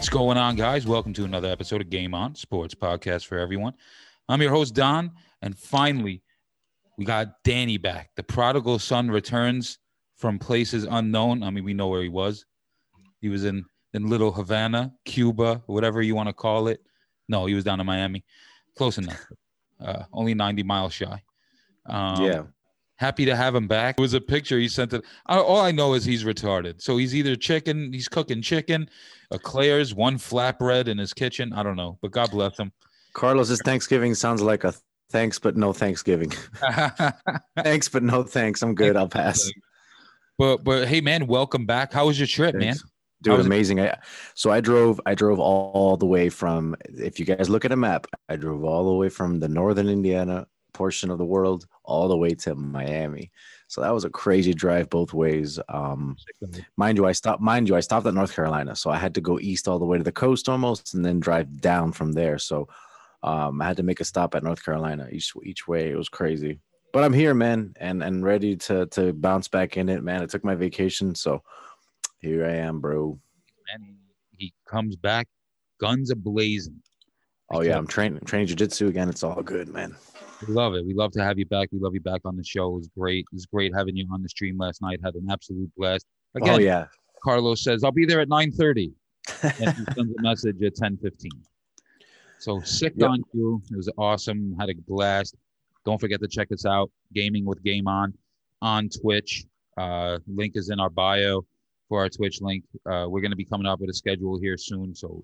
What's going on, guys? Welcome to another episode of Game On, sports podcast for everyone. I'm your host, Don, and finally, we got Danny back. The prodigal son returns from places unknown. I mean, we know where he was. He was in Little Havana, Cuba, whatever you want to call it. No, he was down in Miami. Close enough. Only 90 miles shy. Yeah. Happy to have him back. It was a picture he sent it. All I know is he's retarded. So he's either chicken, he's cooking chicken, eclairs, one flatbread in his kitchen. I don't know, but God bless him. Carlos's Thanksgiving sounds like a thanks, but no Thanksgiving. Thanks, but no thanks. I'm good. I'll pass. But hey, man, welcome back. How was your trip, thanks, man? Dude, amazing. I drove all the way from, if you guys look at a map, I drove all the way from the northern Indiana portion of the world all the way to Miami. So that was a crazy drive both ways. Mind you, I stopped at North Carolina. So I had to go east all the way to the coast almost and then drive down from there. So I had to make a stop at North Carolina each way. It was crazy. But I'm here, man, and ready to bounce back in it, man. I took my vacation, so here I am, bro. And he comes back guns a-blazing. Oh, yeah, I'm training jiu-jitsu again. It's all good, man. We love it. We love to have you back. We love you back on the show. It was great. It was great having you on the stream last night. Had an absolute blast. Again, oh, yeah. Carlos says, I'll be there at 9:30. And he sends a message at 10:15. So sick on you. It was awesome. Had a blast. Don't forget to check us out. Gaming with Game on Twitch. Link is in our bio for our Twitch link. We're going to be coming up with a schedule here soon. So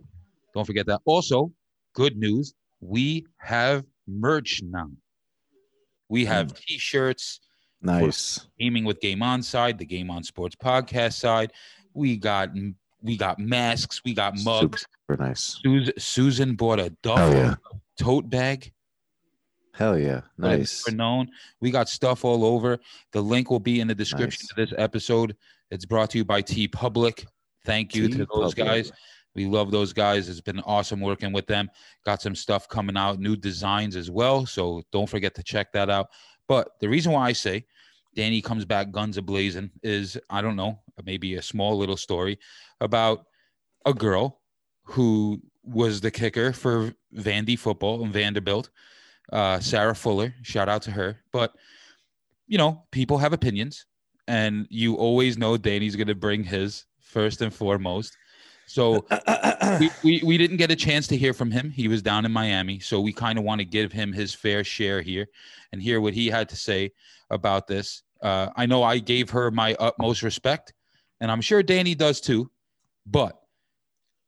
don't forget that. Also, good news. We have merch now. We have T-shirts. Nice. Gaming with Game On side, the Game On Sports podcast side. We got masks. We got mugs. Super nice. Susan bought a tote bag. Hell yeah. Nice. We got stuff all over. The link will be in the description of this episode. It's brought to you by T Public. Thank you to those guys. We love those guys. It's been awesome working with them. Got some stuff coming out, new designs as well. So don't forget to check that out. But the reason why I say Danny comes back guns a-blazing is, I don't know, maybe a small little story about a girl who was the kicker for Vandy football and Vanderbilt. Sarah Fuller, shout out to her. But, you know, people have opinions. And you always know Danny's going to bring his first and foremost. So we didn't get a chance to hear from him. He was down in Miami. So we kind of want to give him his fair share here and hear what he had to say about this. I know I gave her my utmost respect, and I'm sure Danny does too. But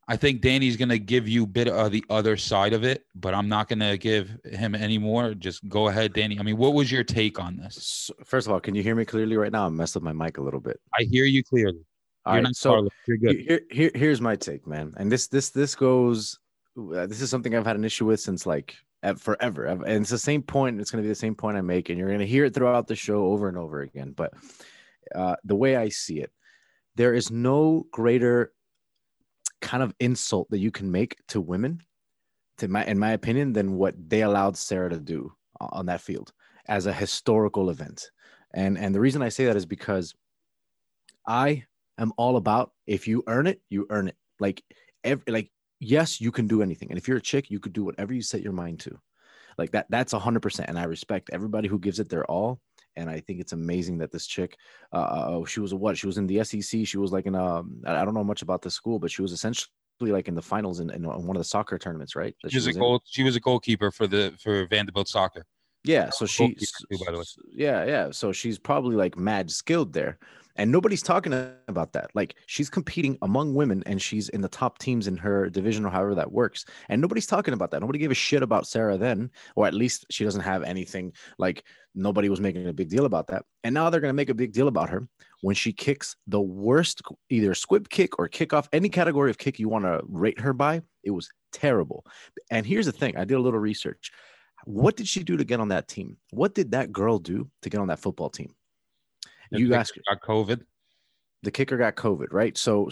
I think Danny's going to give you a bit of the other side of it, but I'm not going to give him any more. Just go ahead, Danny. I mean, what was your take on this? First of all, can you hear me clearly right now? I messed up my mic a little bit. I hear you clearly. All right, so you're good. Here's my take, man. And this is something I've had an issue with since like forever. And it's the same point. It's going to be the same point I make. And you're going to hear it throughout the show over and over again. But the way I see it, there is no greater kind of insult that you can make to women, in my opinion, than what they allowed Sarah to do on that field as a historical event. And the reason I say that is because I'm all about, if you earn it, you earn it. Yes, you can do anything. And if you're a chick, you could do whatever you set your mind to. Like that's 100%. And I respect everybody who gives it their all. And I think it's amazing that this chick, she was in the SEC. She was like I don't know much about the school, but she was essentially like in the finals in one of the soccer tournaments, right? She was a goalkeeper for Vanderbilt soccer. Yeah. So yeah. So she's probably like mad skilled there. And nobody's talking about that. Like, she's competing among women and she's in the top teams in her division or however that works. And nobody's talking about that. Nobody gave a shit about Sarah then, or at least she doesn't have anything. Like, nobody was making a big deal about that. And now they're going to make a big deal about her when she kicks the worst, either squib kick or kickoff, any category of kick you want to rate her by. It was terrible. And here's the thing. I did a little research. What did she do to get on that team? What did that girl do to get on that football team? You ask, got COVID. The kicker got COVID, right? So,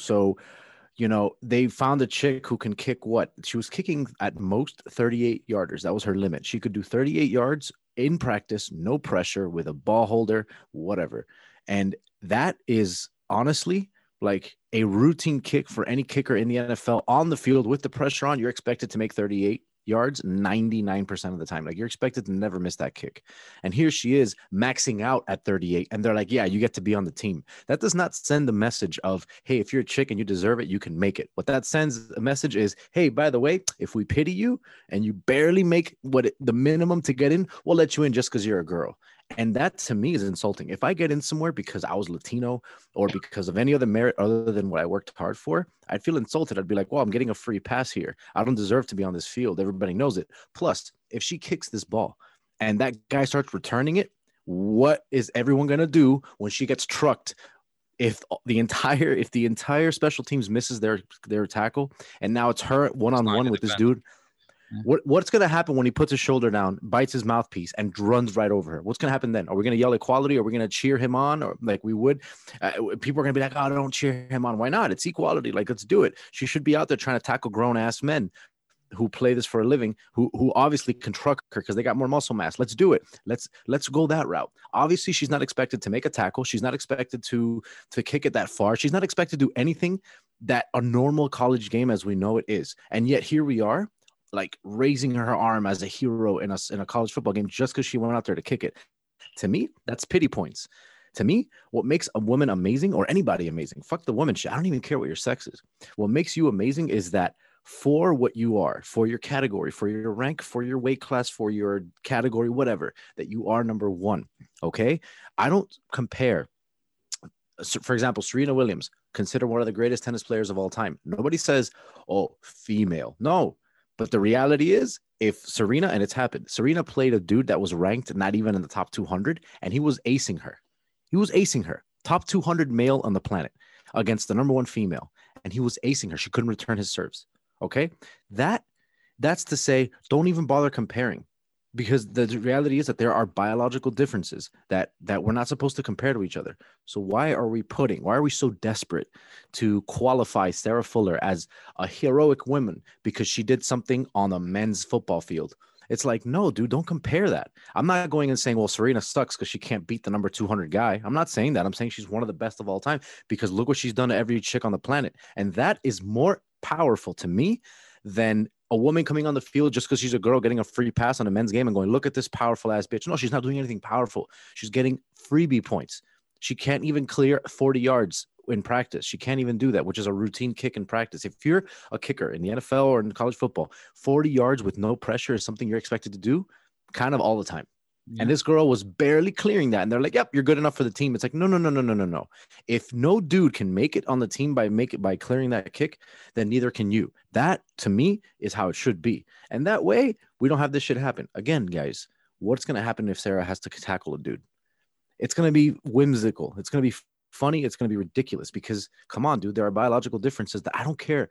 you know, they found a chick who can kick what? She was kicking at most 38 yarders. That was her limit. She could do 38 yards in practice, no pressure, with a ball holder, whatever. And that is honestly like a routine kick for any kicker in the NFL on the field with the pressure on, you're expected to make 38 yards 99% of the time. Like, you're expected to never miss that kick. And here she is maxing out at 38. And they're like, yeah, you get to be on the team. That does not send the message of, hey, if you're a chick and you deserve it, you can make it. What that sends a message is, hey, by the way, if we pity you and you barely make the minimum to get in, we'll let you in just because you're a girl. And that to me is insulting. If I get in somewhere because I was Latino or because of any other merit other than what I worked hard for, I'd feel insulted. I'd be like, well, I'm getting a free pass here. I don't deserve to be on this field. Everybody knows it. Plus, if she kicks this ball and that guy starts returning it, what is everyone going to do when she gets trucked? If the entire special teams misses their tackle and now it's her one-on-one with this dude. What's going to happen when he puts his shoulder down, bites his mouthpiece, and runs right over her? What's going to happen then? Are we going to yell equality? Are we going to cheer him on? Or like we would? People are going to be like, oh, don't cheer him on. Why not? It's equality. Like, let's do it. She should be out there trying to tackle grown-ass men who play this for a living, who obviously can truck her because they got more muscle mass. Let's do it. Let's go that route. Obviously, she's not expected to make a tackle. She's not expected to kick it that far. She's not expected to do anything that a normal college game as we know it is. And yet here we are, like raising her arm as a hero in a college football game just because she went out there to kick it. To me, that's pity points. To me, what makes a woman amazing or anybody amazing, fuck the woman shit, I don't even care what your sex is. What makes you amazing is that for what you are, for your category, for your rank, for your weight class, for your category, whatever, that you are number one, okay? I don't compare. For example, Serena Williams, considered one of the greatest tennis players of all time. Nobody says, oh, female. No. But the reality is, if Serena, and it's happened, Serena played a dude that was ranked not even in the top 200, and he was acing her. Top 200 male on the planet against the number one female, and he was acing her. She couldn't return his serves, okay? That's to say, don't even bother comparing, because the reality is that there are biological differences that we're not supposed to compare to each other. So why are we so desperate to qualify Sarah Fuller as a heroic woman because she did something on a men's football field? It's like, no, dude, don't compare that. I'm not going and saying, well, Serena sucks because she can't beat the number 200 guy. I'm not saying that. I'm saying she's one of the best of all time because look what she's done to every chick on the planet. And that is more powerful to me than a woman coming on the field just because she's a girl getting a free pass on a men's game and going, look at this powerful ass bitch. No, she's not doing anything powerful. She's getting freebie points. She can't even clear 40 yards in practice. She can't even do that, which is a routine kick in practice. If you're a kicker in the NFL or in college football, 40 yards with no pressure is something you're expected to do kind of all the time. Yeah. And this girl was barely clearing that. And they're like, yep, you're good enough for the team. It's like, no. If no dude can make it on the team by clearing that kick, then neither can you. That, to me, is how it should be. And that way, we don't have this shit happen. Again, guys, what's going to happen if Sarah has to tackle a dude? It's going to be whimsical. It's going to be funny. It's going to be ridiculous because, come on, dude, there are biological differences that I don't care.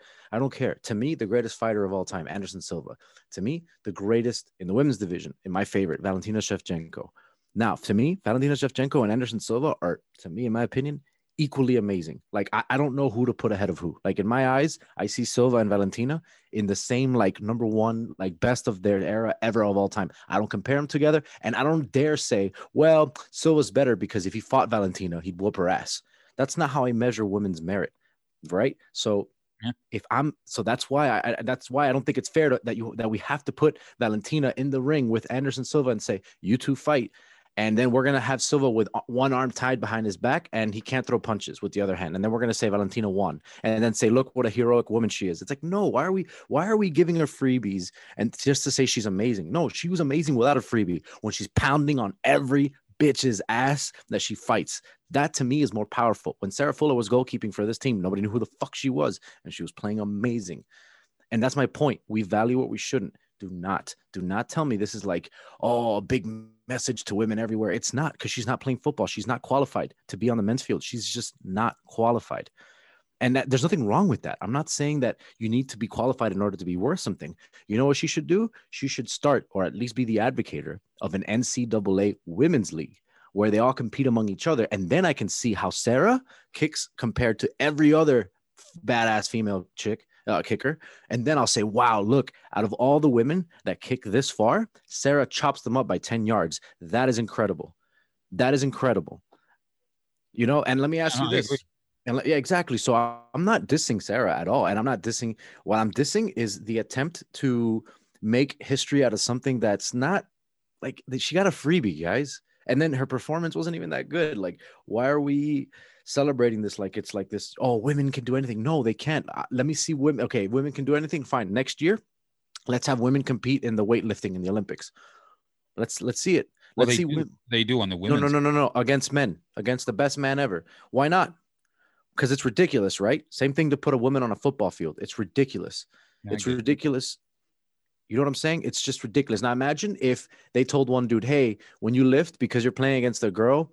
To me, the greatest fighter of all time, Anderson Silva. To me, the greatest in the women's division, in my favorite, Valentina Shevchenko. Now, to me, Valentina Shevchenko and Anderson Silva are, to me, in my opinion, equally amazing. Like, I don't know who to put ahead of who. Like, in my eyes, I see Silva and Valentina in the same, like, number one, like, best of their era ever of all time. I don't compare them together, and I don't dare say, well, Silva's better because if he fought Valentina, he'd whoop her ass. That's not how I measure women's merit, right? So yeah. That's why I don't think it's fair that we have to put Valentina in the ring with Anderson Silva and say, you two fight. And then we're going to have Silva with one arm tied behind his back and he can't throw punches with the other hand. And then we're going to say Valentina won and then say, look what a heroic woman she is. It's like, no, why are we giving her freebies and just to say she's amazing? No, she was amazing without a freebie when she's pounding on every bitch's ass that she fights. That to me is more powerful. When Sarah Fuller was goalkeeping for this team, nobody knew who the fuck she was and she was playing amazing. And that's my point. We value what we shouldn't. Do not tell me this is like, oh, a big message to women everywhere. It's not, because she's not playing football. She's not qualified to be on the men's field. She's just not qualified. And there's nothing wrong with that. I'm not saying that you need to be qualified in order to be worth something. You know what she should do? She should start, or at least be the advocator of, an NCAA women's league where they all compete among each other. And then I can see how Sarah kicks compared to every other badass female chick. Kicker. And then I'll say, wow, look, out of all the women that kick this far, Sarah chops them up by 10 yards. That is incredible. You know, and let me ask you this. And yeah, exactly. So I'm not dissing Sarah at all. And I'm not dissing. What I'm dissing is the attempt to make history out of something that's not, like, she got a freebie, guys. And then her performance wasn't even that good. Like, why are we celebrating this? Like, it's like this, oh, women can do anything. No, they can't. Let me see women. Okay, women can do anything. Fine. Next year, let's have women compete in the weightlifting in the Olympics. Let's see it. Let's see. They do on the women. No. Against men, against the best man ever. Why not? Because it's ridiculous, right? Same thing to put a woman on a football field. It's ridiculous. It's ridiculous. You know what I'm saying? It's just ridiculous. Now imagine if they told one dude, hey, when you lift, because you're playing against a girl,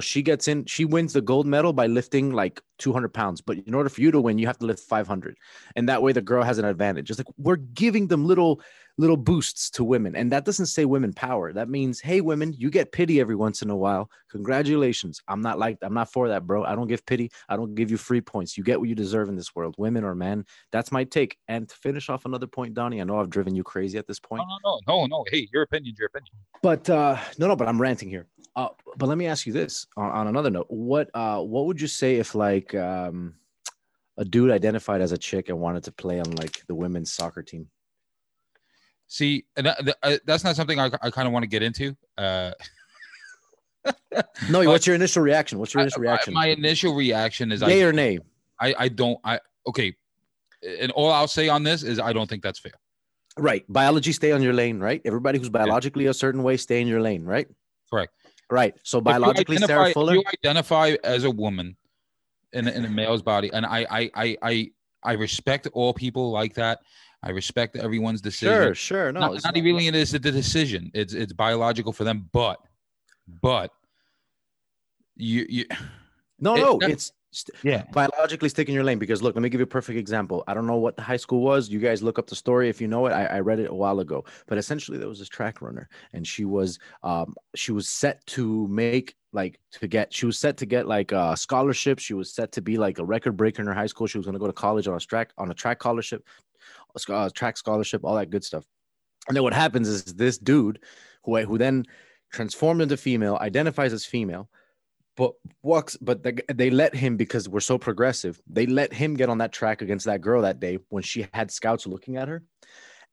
she gets in, she wins the gold medal by lifting like 200 pounds. But in order for you to win, you have to lift 500. And that way the girl has an advantage. It's like, we're giving them little boosts to women. And that doesn't say women power. That means, hey, women, you get pity every once in a while. Congratulations. I'm not for that, bro. I don't give pity. I don't give you free points. You get what you deserve in this world, women or men. That's my take. And to finish off another point, Donnie, I know I've driven you crazy at this point. No. Hey, your opinion. But but I'm ranting here. But let me ask you this on another note. What would you say if a dude identified as a chick and wanted to play on like the women's soccer team? See, that's not something I kind of want to get into. No, what's your initial reaction? My initial reaction is yay or nay. And all I'll say on this is I don't think that's fair. Right. Biology, stay on your lane, right? Everybody who's biologically a certain way, stay in your lane, right? Correct. Right. So biologically, Sarah Fuller. If you identify as a woman in a male's body, and I respect all people like that. I respect everyone's decision. Sure. No, it's not really. It is the decision. It's biological for them, but you. Biologically stick in your lane, because look, let me give you a perfect example. I don't know what the high school was. You guys look up the story if you know it. I read it a while ago, but essentially there was this track runner, and she was set to get a scholarship. She was set to be like a record breaker in her high school. She was going to go to college on a track scholarship. Track scholarship, all that good stuff. And then what happens is this dude who then transformed into female, identifies as female, but they let him, because we're so progressive, they let him get on that track against that girl that day when she had scouts looking at her.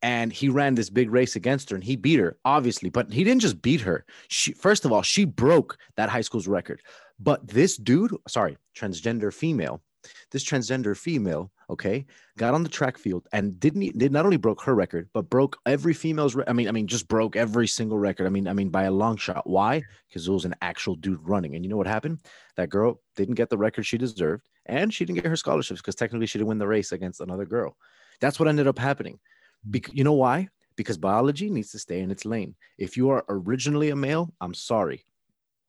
And he ran this big race against her, and he beat her, obviously. But he didn't just beat her. She broke that high school's record. But this transgender female, okay, got on the track field and did not only broke her record, but broke every female's. Just broke every single record. I mean, by a long shot. Why? Because it was an actual dude running. And you know what happened? That girl didn't get the record she deserved, and she didn't get her scholarships because technically she didn't win the race against another girl. That's what ended up happening. You know why? Because biology needs to stay in its lane. If you are originally a male, I'm sorry,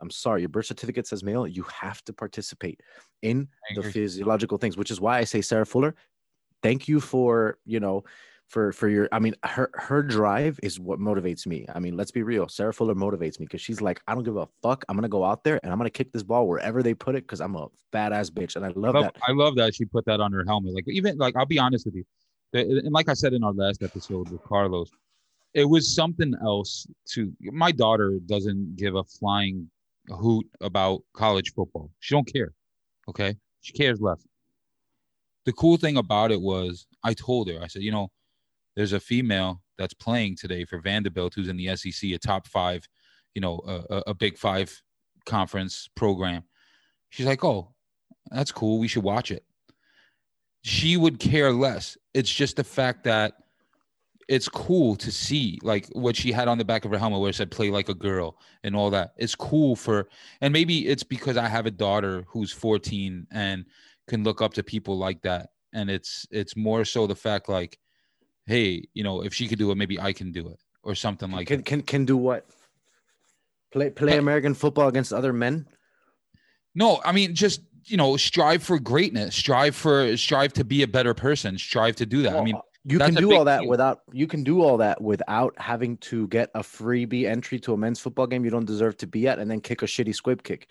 your birth certificate says male. You have to participate in the physiological things, which is why I say Sarah Fuller, thank you for your drive is what motivates me. I mean, let's be real. Sarah Fuller motivates me because she's like, I don't give a fuck. I'm going to go out there and I'm going to kick this ball wherever they put it because I'm a badass bitch. And I love that. I love that she put that on her helmet. Like, even like, I'll be honest with you. And like I said in our last episode with Carlos, it was something else to my daughter doesn't give a flying hoot about college football. She don't care. Okay. She cares less. The cool thing about it was I told her, I said, there's a female that's playing today for Vanderbilt, who's in the SEC, a top five, a big five conference program. She's like, oh, that's cool. We should watch it. She would care less. It's just the fact that it's cool to see, like, what she had on the back of her helmet where it said play like a girl and all that. It's cool and maybe it's because I have a daughter who's 14 and can look up to people like that. And it's more so the fact like, hey, if she could do it, maybe I can do it or something like that. Can do what? Play American football against other men? No, just, strive for greatness, strive to be a better person, strive to do that. You can do all that without having to get a freebie entry to a men's football game you don't deserve to be at and then kick a shitty squib kick.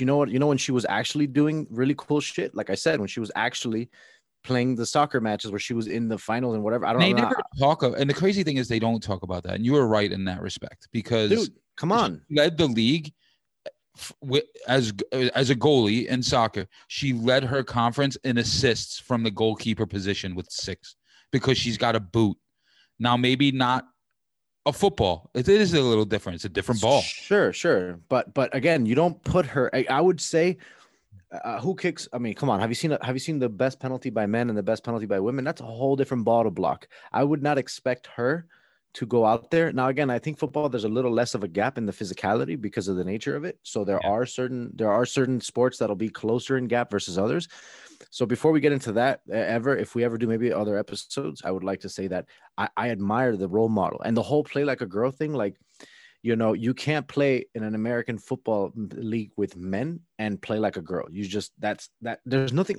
When she was actually doing really cool shit, like I said, when she was actually playing the soccer matches where she was in the finals and whatever. And the crazy thing is they don't talk about that. And you were right in that respect because dude, come on. She led the league as a goalie in soccer, she led her conference in assists from the goalkeeper position with 6 because she's got a boot. Now, maybe not a football. It is a little different. It's a different ball. Sure. But again, you don't put her. I would say, who kicks? I mean, come on. Have you seen the best penalty by men and the best penalty by women? That's a whole different ball to block. I would not expect her to go out there. Now, again, I think football, there's a little less of a gap in the physicality because of the nature of it. So there are certain sports that'll be closer in gap versus others. So before we get into that, if we ever do maybe other episodes, I would like to say that I admire the role model and the whole play like a girl thing. Like, you know, you can't play in an American football league with men and play like a girl. So there's nothing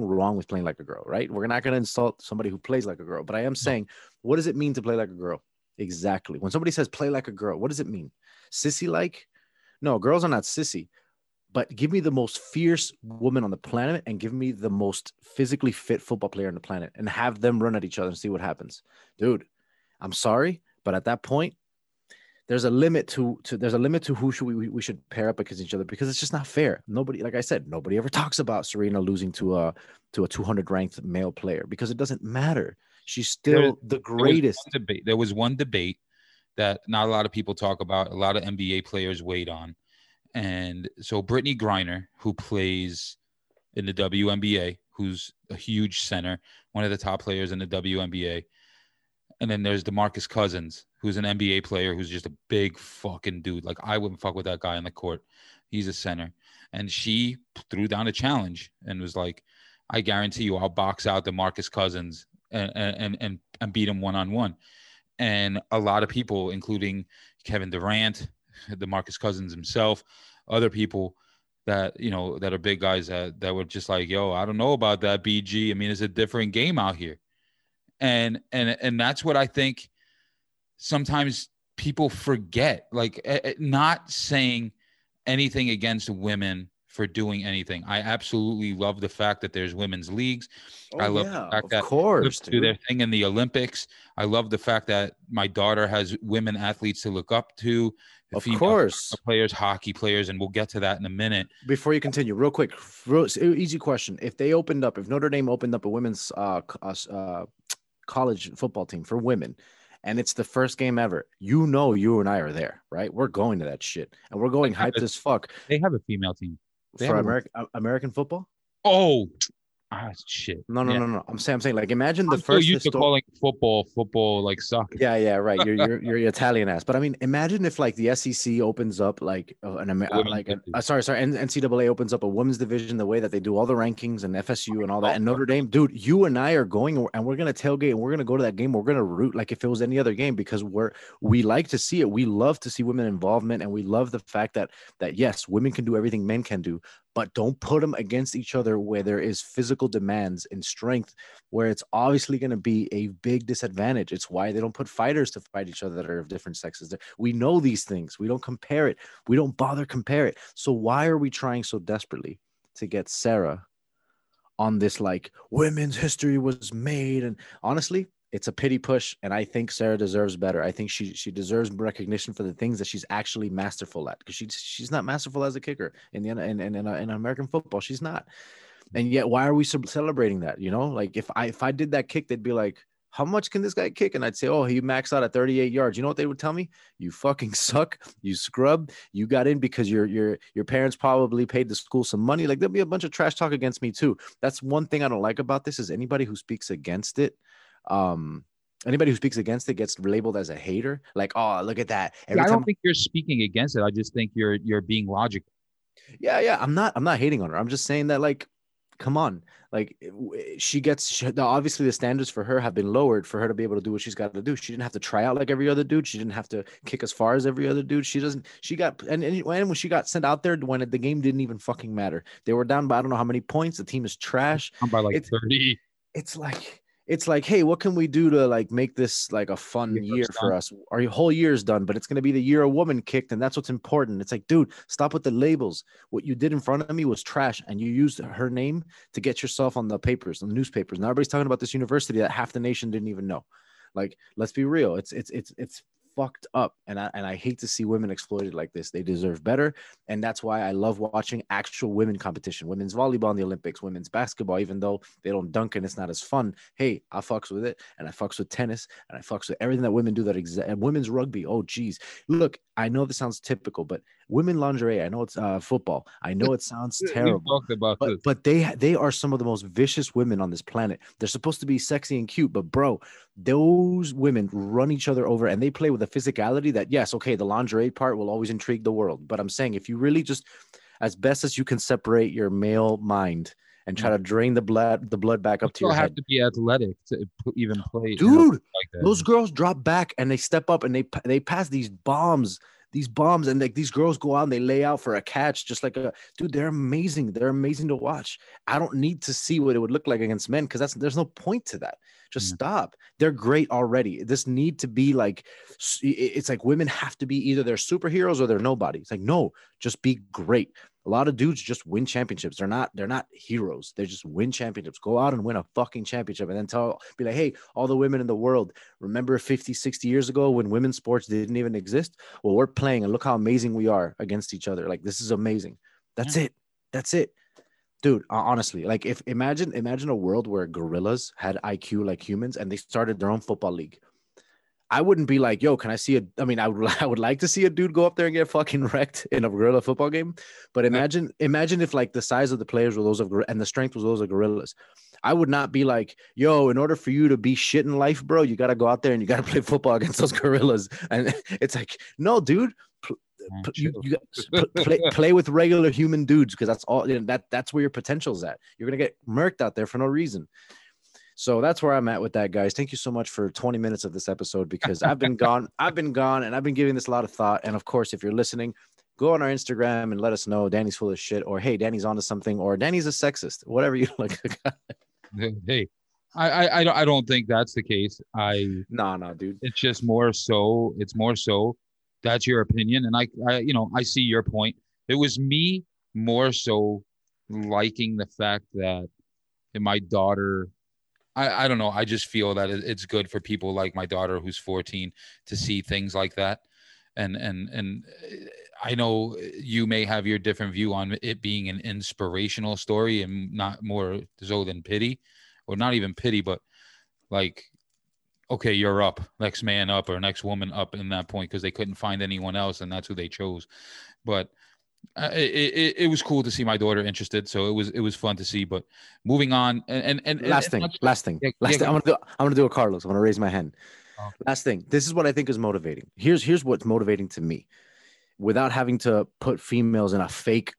wrong with playing like a girl, right? We're not going to insult somebody who plays like a girl, but I am saying, what does it mean to play like a girl? Exactly. When somebody says play like a girl, what does it mean? Sissy like? No, girls are not sissy, but give me the most fierce woman on the planet and give me the most physically fit football player on the planet and have them run at each other and see what happens. Dude, I'm sorry, but at that point, there's a limit to who we should pair up against each other because it's just not fair. Nobody, like I said, nobody ever talks about Serena losing to a 200 ranked male player because it doesn't matter. She's still the greatest. There was one debate that not a lot of people talk about. A lot of NBA players weighed on, and so Brittany Griner, who plays in the WNBA, who's a huge center, one of the top players in the WNBA. And then there's DeMarcus Cousins, who's an NBA player, who's just a big fucking dude. Like, I wouldn't fuck with that guy on the court. He's a center. And she threw down a challenge and was like, I guarantee you I'll box out DeMarcus Cousins and beat him one-on-one. And a lot of people, including Kevin Durant, DeMarcus Cousins himself, other people that, you know, that are big guys that were just like, yo, I don't know about that, BG. I mean, it's a different game out here. And that's what I think sometimes people forget, like not saying anything against women for doing anything. I absolutely love the fact that there's women's leagues. I love the fact that course, do their thing in the Olympics. I love the fact that my daughter has women athletes to look up to. Of course, players, hockey players, and we'll get to that in a minute. Before you continue, real quick, easy question. If Notre Dame opened up a women's college football team for women, and it's the first game ever, you know, you and I are there, right? We're going to that shit, and we're going hyped as fuck. They have a female team for American football. Oh, shit! No. I'm saying like, imagine the first. You calling football like soccer. Yeah, right. You're Italian ass, but I mean, imagine if like the SEC opens up like NCAA opens up a women's division the way that they do all the rankings and FSU and all that and Notre Dame, dude. You and I are going, and we're gonna tailgate, and we're gonna go to that game. We're gonna root like if it was any other game because we like to see it. We love to see women involvement, and we love the fact that yes, women can do everything men can do. But don't put them against each other where there is physical demands and strength, where it's obviously going to be a big disadvantage. It's why they don't put fighters to fight each other that are of different sexes. We know these things. We don't compare it. We don't bother compare it. So why are we trying so desperately to get Sarah on this, like, women's history was made? And honestly, it's a pity push, and I think Sarah deserves better. I think she deserves recognition for the things that she's actually masterful at, because she's not masterful as a kicker in American football. She's not. And yet, why are we celebrating that? You know, like if I did that kick, they'd be like, how much can this guy kick? And I'd say, oh, he maxed out at 38 yards. You know what they would tell me? You fucking suck. You scrub. You got in because your parents probably paid the school some money. Like, there'll be a bunch of trash talk against me too. That's one thing I don't like about this is anybody who speaks against it. Anybody who speaks against it gets labeled as a hater. Like, oh, look at that. I don't think you're speaking against it. I just think you're being logical. Yeah. I'm not hating on her. I'm just saying that, like, come on. Like, obviously the standards for her have been lowered for her to be able to do what she's got to do. She didn't have to try out like every other dude. She didn't have to kick as far as every other dude. When she got sent out there, when the game didn't even fucking matter, they were down by I don't know how many points. The team is trash. Down by like 30. It's like, hey, what can we do to like make this like a fun year for us? Our whole year's done, but it's going to be the year a woman kicked, and that's what's important. It's like, dude, stop with the labels. What you did in front of me was trash, and you used her name to get yourself on the papers, on the newspapers. Now everybody's talking about this university that half the nation didn't even know. Like, let's be real. It's fucked up. And I hate to see women exploited like this. They deserve better. And that's why I love watching actual women competition, women's volleyball in the Olympics, women's basketball, even though they don't dunk and it's not as fun. Hey, I fucks with it. And I fucks with tennis. And I fucks with everything that women do that and women's rugby. Oh, geez. Look, I know this sounds typical, but women lingerie, I know it's football. I know it sounds terrible, but they are some of the most vicious women on this planet. They're supposed to be sexy and cute, but bro, those women run each other over and they play with a physicality that, yes, okay, the lingerie part will always intrigue the world. But I'm saying if you really just, as best as you can, separate your male mind and try to drain the blood back up to your head. You have to be athletic to even play. Dude, like those girls drop back and they step up and they pass these bombs and like these girls go out and they lay out for a catch, just like dude, they're amazing. They're amazing to watch. I don't need to see what it would look like against men because there's no point to that. Just stop. They're great already. This need to be like, it's like women have to be either they're superheroes or they're nobody. It's like, no, just be great. A lot of dudes just win championships. They're not heroes. They just win championships. Go out and win a fucking championship and then be like, hey, all the women in the world, remember 50, 60 years ago when women's sports didn't even exist? Well, we're playing and look how amazing we are against each other. Like, this is amazing. That's it. That's it. Dude, honestly, like if imagine a world where gorillas had IQ like humans and they started their own football league. I wouldn't be like, yo, can I see I would like to see a dude go up there and get fucking wrecked in a gorilla football game. But imagine if like the size of the players were those of, and the strength was those of gorillas. I would not be like, yo, in order for you to be shit in life, bro, you got to go out there and you got to play football against those gorillas. And it's like, no, dude, play with regular human dudes. Cause that's all, you know, that's where your potential's at. You're going to get murked out there for no reason. So that's where I'm at with that, guys. Thank you so much for 20 minutes of this episode because I've been gone and I've been giving this a lot of thought. And of course, if you're listening, go on our Instagram and let us know Danny's full of shit or, hey, Danny's onto something or Danny's a sexist, whatever you like. Hey, I don't think that's the case. No, dude. It's just more so that's your opinion. And I see your point. It was me more so liking the fact that my daughter, I don't know. I just feel that it's good for people like my daughter, who's 14, to see things like that. And I know you may have your different view on it being an inspirational story and not more so than pity, or not even pity, but like, okay, you're up, next man up or next woman up in that point because they couldn't find anyone else and that's who they chose. But it was cool to see my daughter interested, so it was fun to see. But moving on, and last thing. I'm gonna do a Carlos. I'm gonna raise my hand. Oh. Last thing. This is what I think is motivating. Here's what's motivating to me, without having to put females in a fake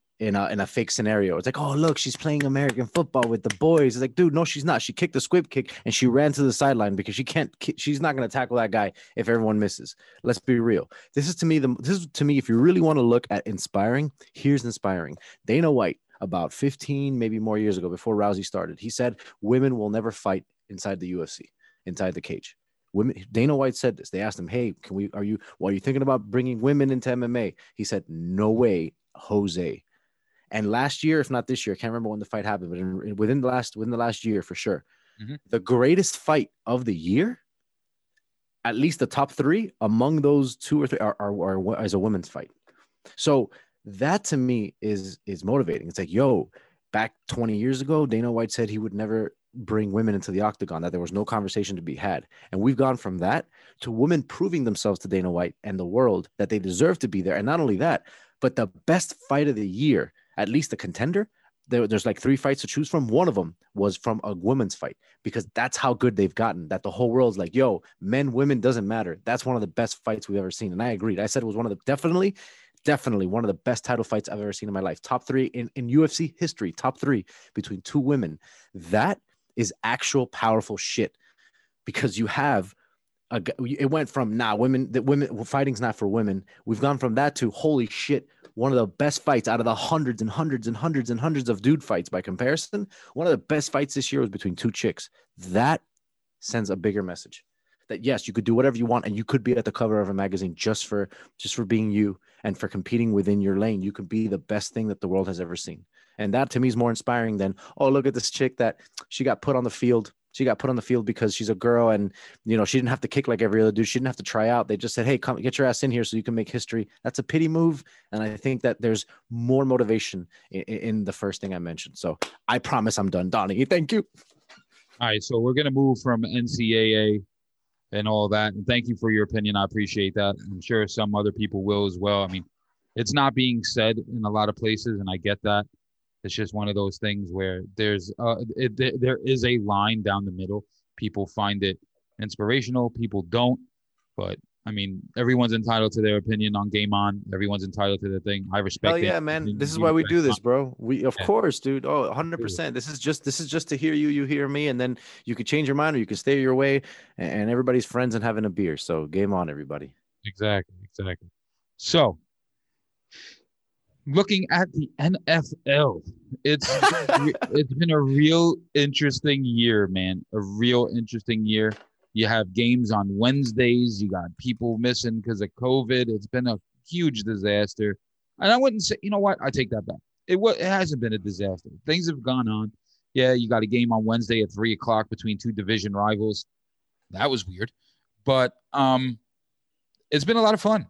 scenario. It's like, oh look, she's playing American football with the boys. It's like, dude, no, she's not. She kicked the squib kick and she ran to the sideline because she can't. She's not gonna tackle that guy if everyone misses. Let's be real. This is to me. If you really want to look at inspiring, here's inspiring. Dana White, about 15, maybe more years ago, before Rousey started, he said women will never fight inside the UFC, inside the cage. Women, Dana White said this. They asked him, hey, are you thinking about bringing women into MMA? He said, no way, Jose. And last year, if not this year, I can't remember when the fight happened, but within the last year for sure, the greatest fight of the year, at least the top three among those two or three, are as a women's fight. So that to me is motivating. It's like, yo, back 20 years ago, Dana White said he would never bring women into the octagon, that there was no conversation to be had. And we've gone from that to women proving themselves to Dana White and the world that they deserve to be there. And not only that, but the best fight of the year, at least the contender, there's like three fights to choose from. One of them was from a women's fight because that's how good they've gotten, that the whole world's like, yo, men, women, doesn't matter. That's one of the best fights we've ever seen. And I agreed. I said it was one of the definitely one of the best title fights I've ever seen in my life. Top three in UFC history, top three between two women. That is actual powerful shit because you have it went from, nah, women fighting's not for women. We've gone from that to, holy shit, one of the best fights out of the hundreds and hundreds and hundreds and hundreds of dude fights by comparison. One of the best fights this year was between two chicks. That sends a bigger message that, yes, you could do whatever you want and you could be at the cover of a magazine just for being you and for competing within your lane. You could be the best thing that the world has ever seen. And that to me is more inspiring than, oh, look at this chick that she got put on the field. She got put on the field because she's a girl, and, you know, she didn't have to kick like every other dude. She didn't have to try out. They just said, hey, come get your ass in here so you can make history. That's a pity move. And I think that there's more motivation in the first thing I mentioned. So I promise I'm done. Donnie, thank you. All right. So we're going to move from NCAA and all that. And thank you for your opinion. I appreciate that. I'm sure some other people will as well. I mean, it's not being said in a lot of places, and I get that. It's just one of those things where there is a line down the middle. People find it inspirational. People don't. But, I mean, everyone's entitled to their opinion on Game On. Everyone's entitled to their thing. I respect it. Hell yeah, man. This is why we do this, bro. We, of course, dude. Oh, 100%. This is just to hear you. You hear me. And then you could change your mind or you could stay your way. And everybody's friends and having a beer. So game on, everybody. Exactly. So. Looking at the NFL, it's been a real interesting year, man. A real interesting year. You have games on Wednesdays. You got people missing because of COVID. It's been a huge disaster. And I wouldn't say, you know what? I take that back. It hasn't been a disaster. Things have gone on. Yeah, you got a game on Wednesday at 3 o'clock between two division rivals. That was weird. But it's been a lot of fun.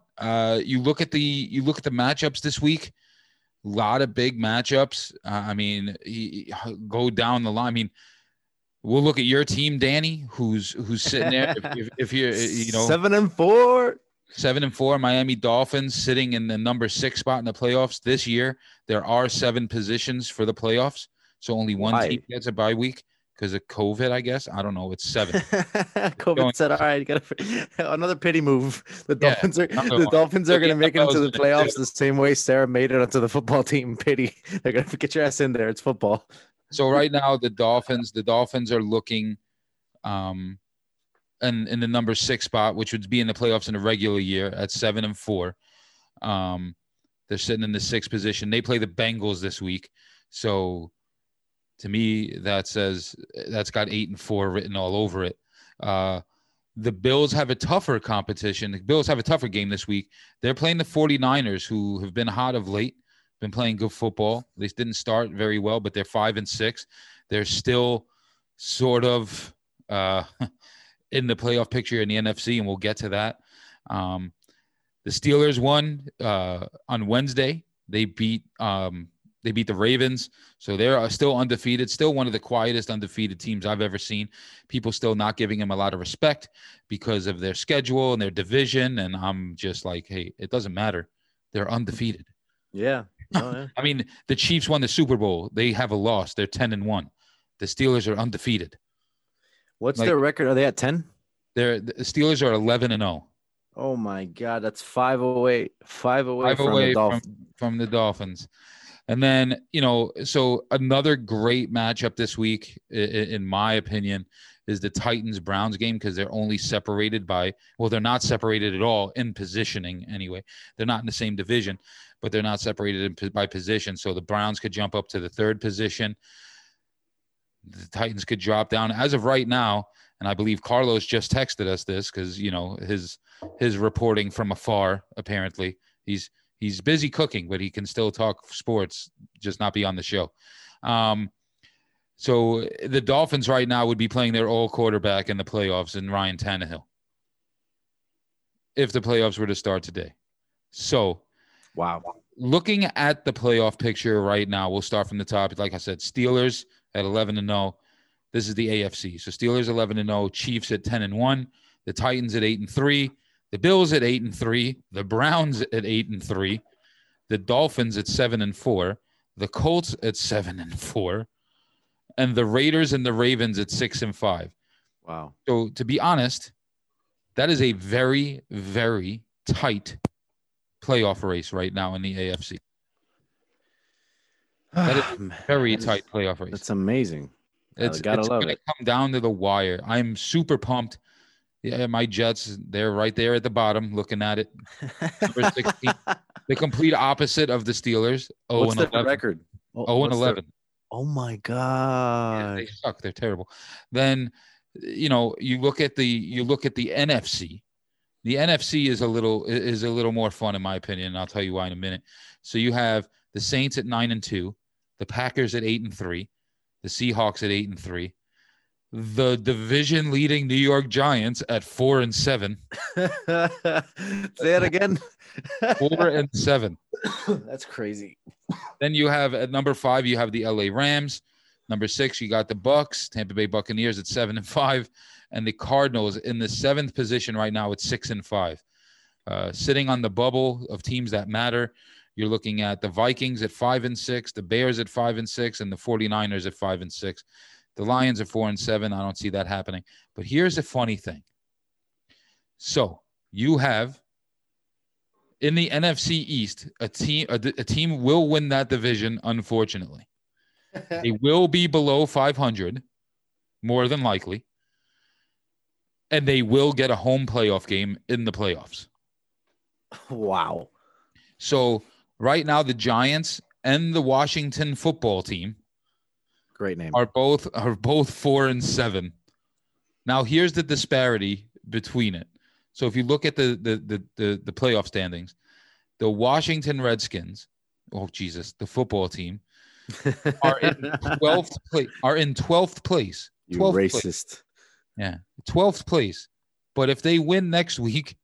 You look at the matchups this week. A lot of big matchups. I mean, go down the line. I mean, we'll look at your team, Danny, who's sitting there. if you're, you know, 7-4, Miami Dolphins sitting in the number 6 spot in the playoffs this year. There are 7 positions for the playoffs, so only one team gets a bye week because of COVID. I guess I don't know. It's 7. COVID said, "All right, another pity move." The Dolphins are going to make it into the playoffs the same way Sarah made it onto the football team. Pity. They're going to get your ass in there. It's football. So right now, the Dolphins are looking, in the number 6 spot, which would be in the playoffs in a regular year at 7-4. They're sitting in the 6th position. They play the Bengals this week, so. To me, that says that's got 8-4 written all over it. The Bills have a tougher competition. The Bills have a tougher game this week. They're playing the 49ers, who have been hot of late, been playing good football. They didn't start very well, but they're 5-6. They're still sort of in the playoff picture in the NFC, and we'll get to that. The Steelers won on Wednesday. They beat the Ravens, so they're still undefeated, still one of the quietest undefeated teams I've ever seen. People still not giving them a lot of respect because of their schedule and their division, and I'm just like, hey, it doesn't matter. They're undefeated. Yeah. Oh, yeah. I mean, the Chiefs won the Super Bowl. They have a loss. They're 10-1. The Steelers are undefeated. What's their record? Are they at 10? The Steelers are 11-0. Oh, my God. That's 5 away. 5 away, from the Dolphins. And then, you know, so another great matchup this week, in my opinion, is the Titans-Browns game because they're only separated by – well, they're not separated at all in positioning anyway. They're not in the same division, but they're not separated by position. So the Browns could jump up to the 3rd position. The Titans could drop down. As of right now, and I believe Carlos just texted us this because, you know, his reporting from afar, apparently, He's busy cooking, but he can still talk sports, just not be on the show. So the Dolphins right now would be playing their old quarterback in the playoffs in Ryan Tannehill if the playoffs were to start today. So, wow. Looking at the playoff picture right now, we'll start from the top. Like I said, Steelers at 11-0. This is the AFC. So Steelers 11-0, Chiefs at 10-1, the Titans at 8-3. The Bills at 8-3, the Browns at 8-3, the Dolphins at 7-4, the Colts at 7-4, and the Raiders and the Ravens at 6-5. Wow. So to be honest, that is a very, very tight playoff race right now in the AFC. That is a very tight playoff race. That's amazing. It's going to come down to the wire. I'm super pumped. Yeah, my Jets, they're right there at the bottom looking at it. Number 16, the complete opposite of the Steelers. 0-11. What's their record? 0-11. Oh, my God. Yeah, they suck. They're terrible. Then, you know, you look at the NFC. The NFC is a little more fun, in my opinion, and I'll tell you why in a minute. So you have the Saints at 9-2, the Packers at 8-3, the Seahawks at 8-3, the division leading New York Giants at 4-7. Say that again. 4-7. That's crazy. Then you have at number 5, you have the LA Rams. Number 6, you got the Bucks, Tampa Bay Buccaneers at 7-5, and the Cardinals in the 7th position right now at 6-5. Sitting on the bubble of teams that matter, you're looking at the Vikings at 5-6, the Bears at 5-6, and the 49ers at 5-6. The Lions at 4-7. I don't see that happening. But here's a funny thing. So you have in the NFC East a team will win that division. Unfortunately, they will be below 500, more than likely, and they will get a home playoff game in the playoffs. Wow. So right now, the Giants and the Washington Football Team. Great name. Are both 4-7. Now here's the disparity between it. So if you look at the playoff standings, the Washington Redskins, the football team, are in 12th place. You 12th racist. Place. Yeah, 12th place. But if they win next week,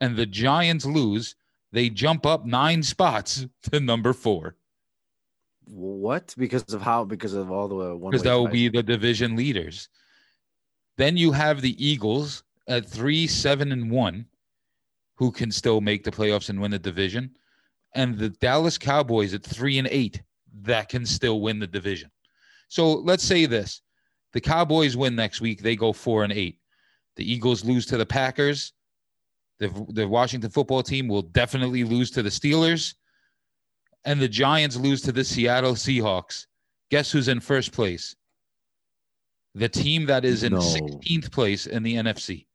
and the Giants lose, they jump up 9 spots to number 4. What? Because that will be the division leaders. Then you have the Eagles at 3-7-1, who can still make the playoffs and win the division, and the Dallas Cowboys at 3-8 that can still win the division. So let's say this: the Cowboys win next week, they go 4-8. The Eagles lose to the Packers. The Washington Football Team will definitely lose to the Steelers. And the Giants lose to the Seattle Seahawks. Guess who's in first place? The team that is in 16th place in the NFC.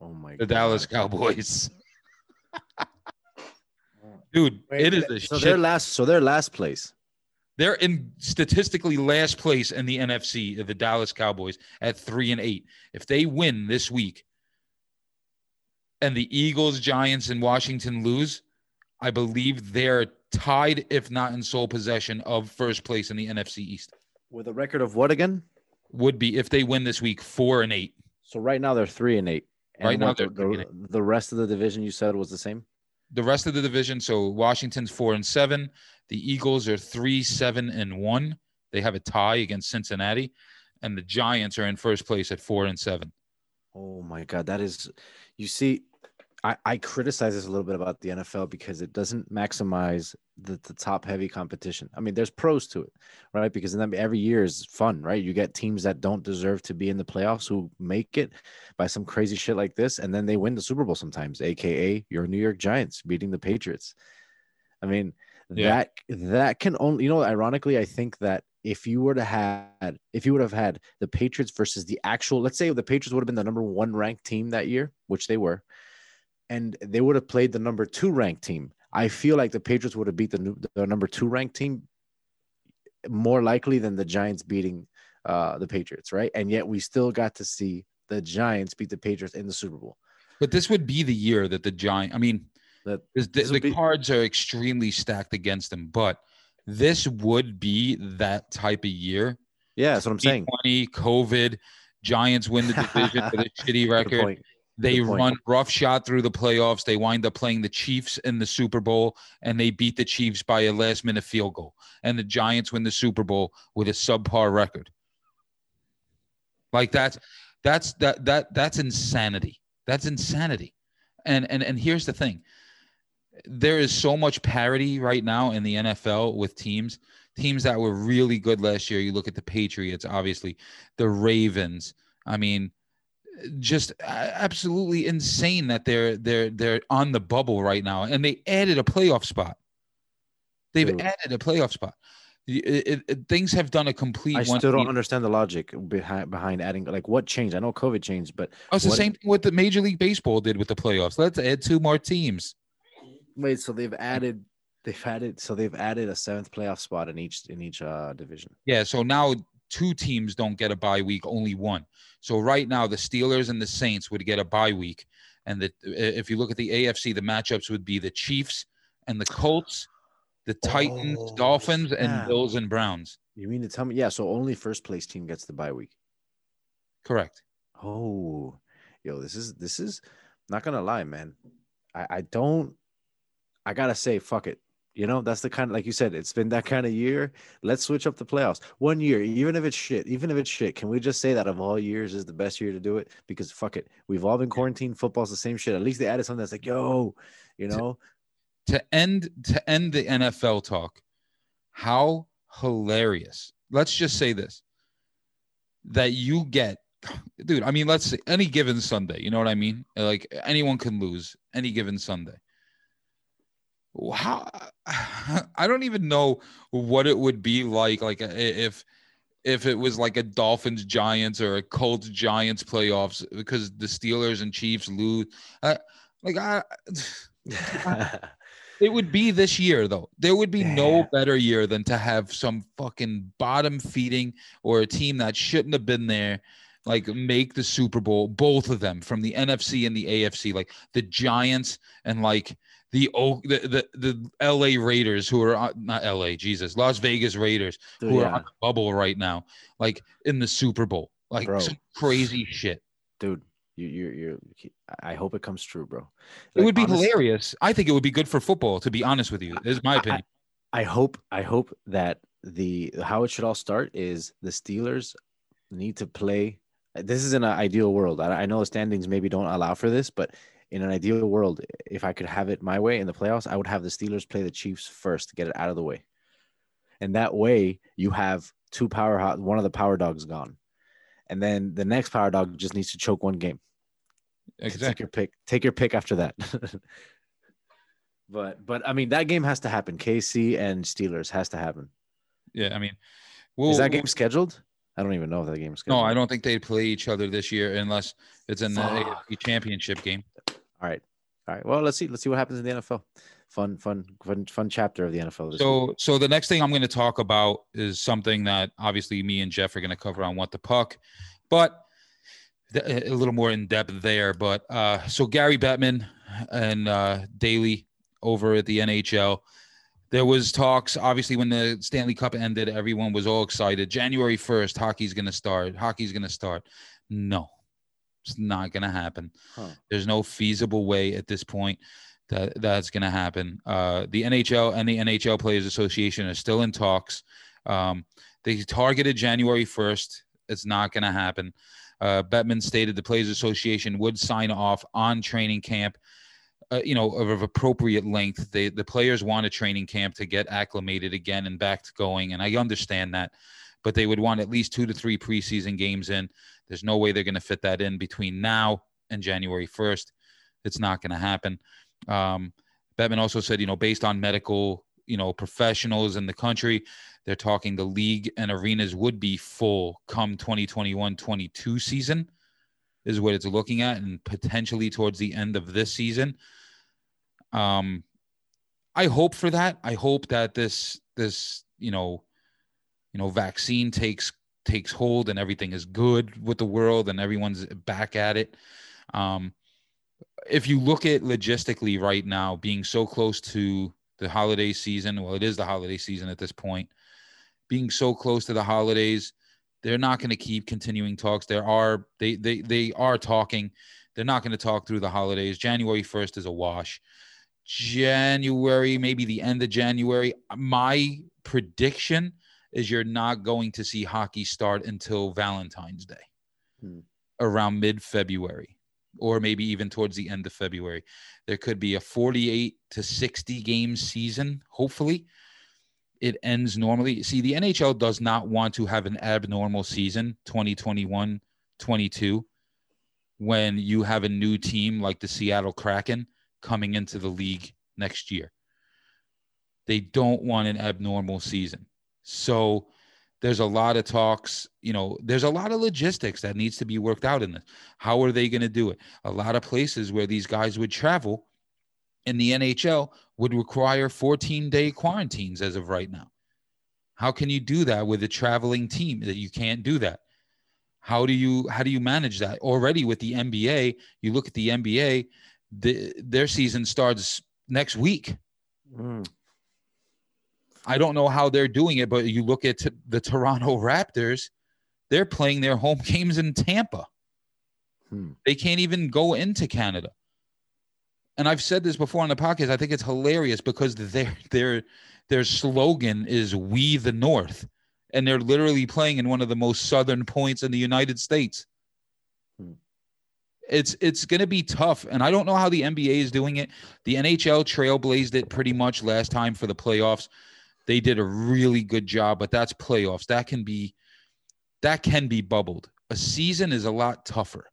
Oh, my God. The Dallas Cowboys. Dude, it is a shit. So they're last place. They're in statistically last place in the NFC, the Dallas Cowboys, at 3-8. If they win this week and the Eagles, Giants, and Washington lose, I believe they're tied, if not in sole possession, of first place in the NFC East. With a record of what again? Would be, if they win this week, 4-8. So right now they're 3-8. And right now they're 3-8. The rest of the division you said was the same? The rest of the division, so Washington's 4-7. The Eagles are 3-7-1. They have a tie against Cincinnati. And the Giants are in first place at 4-7. Oh, my God. That is – you see – I criticize this a little bit about the NFL because it doesn't maximize the top-heavy competition. I mean, there's pros to it, right? Because then every year is fun, right? You get teams that don't deserve to be in the playoffs who make it by some crazy shit like this, and then they win the Super Bowl sometimes, a.k.a. your New York Giants beating the Patriots. I mean, yeah. that can only – you know, ironically, I think that if you would have had the Patriots versus the actual – let's say the Patriots would have been the number 1 ranked team that year, which they were, and they would have played the number 2 ranked team. I feel like the Patriots would have beat the number 2 ranked team more likely than the Giants beating the Patriots, right? And yet we still got to see the Giants beat the Patriots in the Super Bowl. But this would be the year that the Giants – I mean, the cards are extremely stacked against them, but this would be that type of year. Yeah, that's what I'm saying. COVID, Giants win the division with a shitty record. They run roughshod through the playoffs. They wind up playing the Chiefs in the Super Bowl, and they beat the Chiefs by a last-minute field goal. And the Giants win the Super Bowl with a subpar record. Like that's insanity. That's insanity. And here's the thing: there is so much parity right now in the NFL with teams. Teams that were really good last year. You look at the Patriots, obviously, the Ravens. I mean, just absolutely insane that they're on the bubble right now, and they added a playoff spot. They've added a playoff spot. Things have done a complete. I still don't understand the logic behind adding. Like, what changed? I know COVID changed, but it's the same thing what the Major League Baseball did with the playoffs. Let's add 2 more teams. Wait, so they've added a 7th playoff spot in each division. Yeah, so now 2 teams don't get a bye week, only 1. So right now, the Steelers and the Saints would get a bye week. And if you look at the AFC, the matchups would be the Chiefs and the Colts, the Titans, Dolphins, and Bills and Browns. You mean to tell me? Yeah, so only first place team gets the bye week. Correct. Oh, yo, this is not gonna lie, man. I gotta say, fuck it. You know, that's the kind of, like you said, it's been that kind of year. Let's switch up the playoffs. One year, even if it's shit, can we just say that of all years is the best year to do it? Because fuck it. We've all been quarantined. Football's the same shit. At least they added something that's like, yo, you know. To end the NFL talk, how hilarious. Let's just say this. That you get, dude, I mean, let's say any given Sunday, you know what I mean? Like anyone can lose any given Sunday. Wow, I don't even know what it would be like if it was like a Dolphins Giants or a Colts Giants playoffs because the Steelers and Chiefs lose. It would be this year though. There would be no better year than to have some fucking bottom feeding or a team that shouldn't have been there. Like, make the Super Bowl, both of them, from the NFC and the AFC, like the Giants and like the LA Raiders, who are Las Vegas Raiders, who are on the bubble right now, like in the Super Bowl, like, bro, some crazy shit, dude. You I hope it comes true, bro. Like, it would be hilarious. I think it would be good for football, to be honest with you. Is my opinion. I hope that how it should all start is the Steelers need to play. This is an ideal world. I know the standings maybe don't allow for this, but in an ideal world, if I could have it my way in the playoffs, I would have the Steelers play the Chiefs first to get it out of the way. And that way you have one of the power dogs gone. And then the next power dog just needs to choke one game. Exactly. Take your pick after that. But I mean, that game has to happen. KC and Steelers has to happen. Yeah, I mean. Is that game scheduled? I don't even know if that game is scheduled. No, I don't think they play each other this year unless it's in the AFC championship game. All right. Well, let's see what happens in the NFL. Fun chapter of the NFL. So the next thing I'm going to talk about is something that obviously me and Jeff are going to cover on What the Puck, but a little more in depth there. But so Gary Bettman and Daly over at the NHL. There was talks, obviously, when the Stanley Cup ended, everyone was all excited. January 1st, hockey's going to start. No, it's not going to happen. Huh. There's no feasible way at this point that's going to happen. The NHL and the NHL Players Association are still in talks. They targeted January 1st. It's not going to happen. Bettman stated the Players Association would sign off on training camp. Of appropriate length. The players want a training camp to get acclimated again and back to going, and I understand that, but they would want at least 2 to 3 preseason games in. There's no way they're going to fit that in between now and January 1st. It's not going to happen. Bettman also said, based on medical, professionals in the country, they're talking the league and arenas would be full come 2021-22 season. Is what it's looking at, and potentially towards the end of this season. I hope for that. I hope that this vaccine takes hold and everything is good with the world and everyone's back at it. If you look at logistically right now, being so close to the holiday season, well, it is the holiday season at this point, being so close to the holidays, they're not going to keep continuing talks. They are talking. They're not going to talk through the holidays. January 1st is a wash. January, maybe the end of January. My prediction is you're not going to see hockey start until Valentine's Day, around mid-February, or maybe even towards the end of February. There could be a 48 to 60 game season, hopefully. It ends normally. See, the NHL does not want to have an abnormal season, 2021-22, when you have a new team like the Seattle Kraken coming into the league next year. They don't want an abnormal season. So there's a lot of talks. There's a lot of logistics that needs to be worked out in this. How are they going to do it? A lot of places where these guys would travel in the NHL would require 14-day quarantines as of right now. How can you do that with a traveling team? That you can't do that. How do you manage that? Already with the NBA, you look at the NBA, their season starts next week. I don't know how they're doing it, but you look at the Toronto Raptors, they're playing their home games in Tampa. They can't even go into Canada. And I've said this before on the podcast. I think it's hilarious because their slogan is "We the North," and they're literally playing in one of the most southern points in the United States. It's going to be tough, and I don't know how the NBA is doing it. The NHL trailblazed it pretty much last time for the playoffs. They did a really good job, but that's playoffs. That can be bubbled. A season is a lot tougher.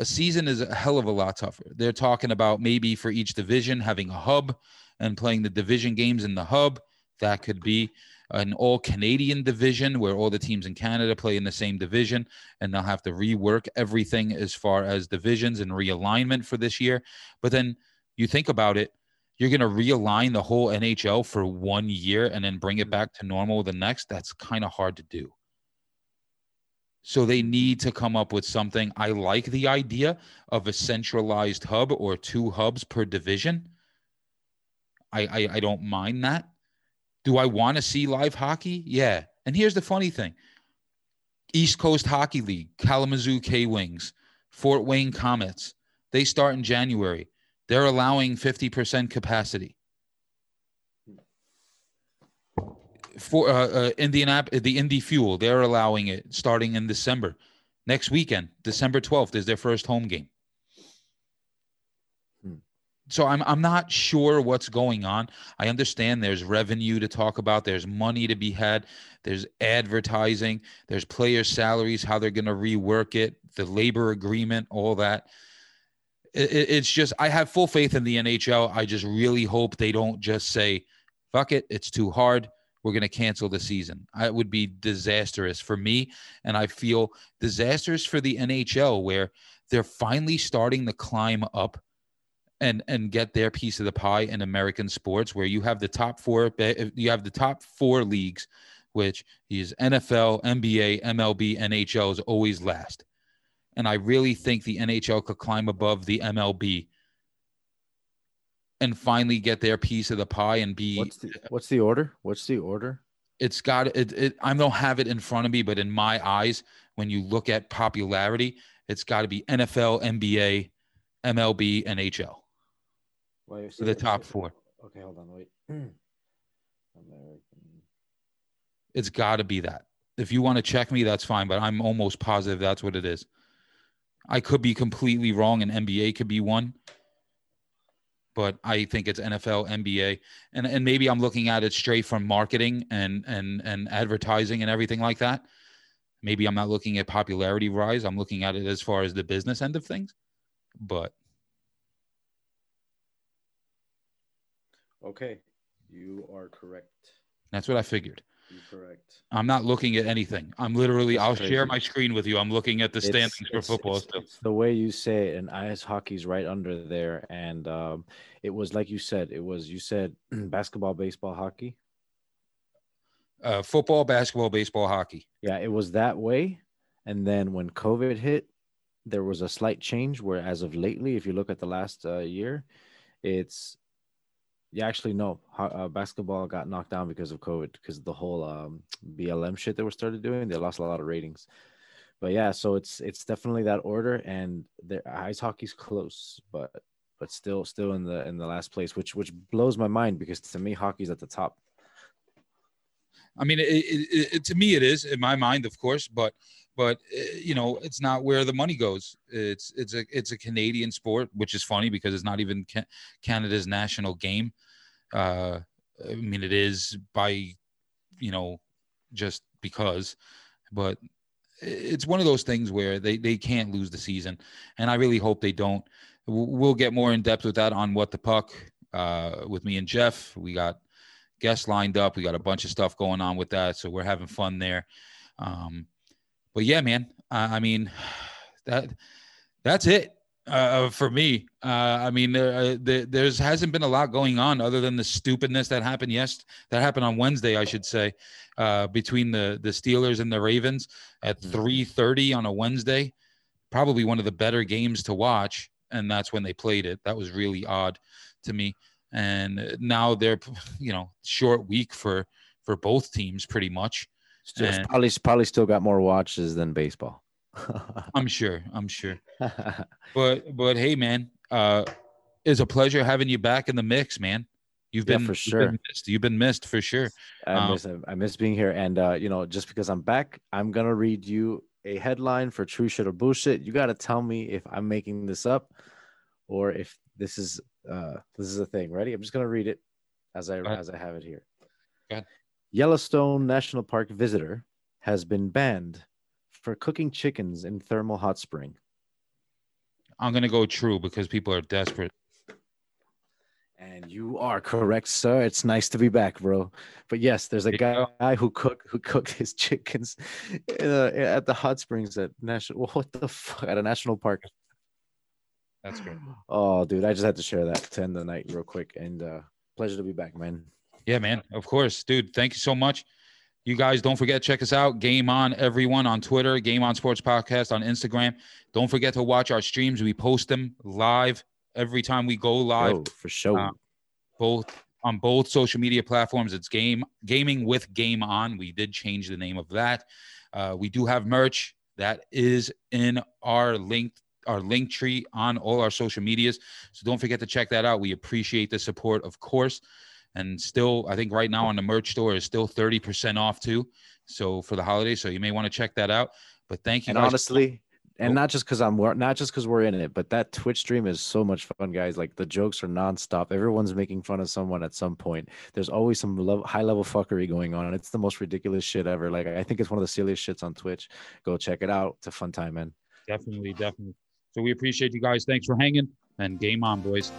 A season is a hell of a lot tougher. They're talking about maybe for each division having a hub and playing the division games in the hub. That could be an all-Canadian division where all the teams in Canada play in the same division, and they'll have to rework everything as far as divisions and realignment for this year. But then you think about it, you're going to realign the whole NHL for 1 year and then bring it back to normal the next. That's kind of hard to do. So they need to come up with something. I like the idea of a centralized hub or two hubs per division. I don't mind that. Do I want to see live hockey? Yeah. And here's the funny thing. East Coast Hockey League, Kalamazoo K-Wings, Fort Wayne Comets, they start in January. They're allowing 50% capacity. For Indianapolis, the Indy Fuel, they're allowing it starting in December. Next weekend, December 12th, is their first home game. So I'm not sure what's going on. I understand there's revenue to talk about. There's money to be had. There's advertising. There's player salaries, how they're going to rework it, the labor agreement, all that. It's just I have full faith in the NHL. I just really hope they don't just say, fuck it, it's too hard. We're going to cancel the season. It would be disastrous for me, and I feel disastrous for the NHL, where they're finally starting to climb up and get their piece of the pie in American sports, where you have the top four leagues, which is NFL, NBA, MLB, NHL is always last. And I really think the NHL could climb above the MLB and finally get their piece of the pie and be. What's the order? What's the order? It's got it. I don't have it in front of me, but in my eyes, when you look at popularity, it's got to be NFL, NBA, MLB, NHL. Wait, so the top four. Okay, hold on, wait. It's got to be that. If you want to check me, that's fine, but I'm almost positive that's what it is. I could be completely wrong, and NBA could be one. But I think it's NFL, NBA, and maybe I'm looking at it straight from marketing and advertising and everything like that. Maybe I'm not looking at popularity rise. I'm looking at it as far as the business end of things. But okay, you are correct. That's what I figured. You're correct. I'm not looking at anything. I'm literally. That's I'll crazy. Share my screen with you. I'm looking at the standings for football. It's the way you say it, and ice hockey's right under there. And it was like you said. It was you said basketball, baseball, hockey, football, basketball, baseball, hockey. Yeah, it was that way. And then when COVID hit, there was a slight change. Where as of lately, if you look at the last year, it's. Yeah, actually, no. Basketball got knocked down because of COVID, because of the whole BLM shit that was started doing. They lost a lot of ratings. But yeah, so it's definitely that order, and their ice hockey's close, but still in the last place, which blows my mind, because to me hockey's at the top. I mean, it to me it is in my mind, of course, but you know, it's not where the money goes. It's a Canadian sport, which is funny because it's not even Canada's national game. I mean, it is by, you know, just because, but it's one of those things where they can't lose the season, and I really hope they don't. We'll get more in depth with that on What the Puck with me and Jeff. We got guests lined up. We got a bunch of stuff going on with that, so we're having fun there. But yeah, man, I mean, that's it for me. I mean, there hasn't been a lot going on other than the stupidness that happened on Wednesday, I should say, between the Steelers and the Ravens at 3:30 on a Wednesday. Probably one of the better games to watch, and that's when they played it. That was really odd to me. And now they're, you know, short week for both teams pretty much. Still, probably still got more watches than baseball. I'm sure. But hey, man, it's a pleasure having you back in the mix, man. You've been missed for sure. I miss being here. And, you know, just because I'm back, I'm going to read you a headline for True Shit or Bullshit. You got to tell me if I'm making this up or if this is a thing. Ready? I'm just going to read it as I have it here. Go ahead. Yellowstone National Park visitor has been banned for cooking chickens in thermal hot spring. I'm going to go true because people are desperate. And you are correct, sir. It's nice to be back, bro. But yes, there's a guy who cooked his chickens at the hot springs at national. What the fuck, at a national park? That's great. Oh, dude, I just had to share that to end the night real quick. And pleasure to be back, man. Yeah, man. Of course, dude. Thank you so much. You guys, don't forget, check us out. Game On, everyone, on Twitter. Game On Sports Podcast on Instagram. Don't forget to watch our streams. We post them live every time we go live. Oh, for sure. On both social media platforms, it's Gaming with Game On. We did change the name of that. We do have merch that is in our link tree on all our social medias. So don't forget to check that out. We appreciate the support, of course. And still, I think right now on the merch store is still 30% off too. So for the holidays, so you may want to check that out. But thank you. And guys, honestly, and not just because we're in it, but that Twitch stream is so much fun, guys. Like the jokes are nonstop. Everyone's making fun of someone at some point. There's always some high level fuckery going on, and it's the most ridiculous shit ever. Like I think it's one of the silliest shits on Twitch. Go check it out. It's a fun time, man. Definitely. So we appreciate you guys. Thanks for hanging, and game on, boys.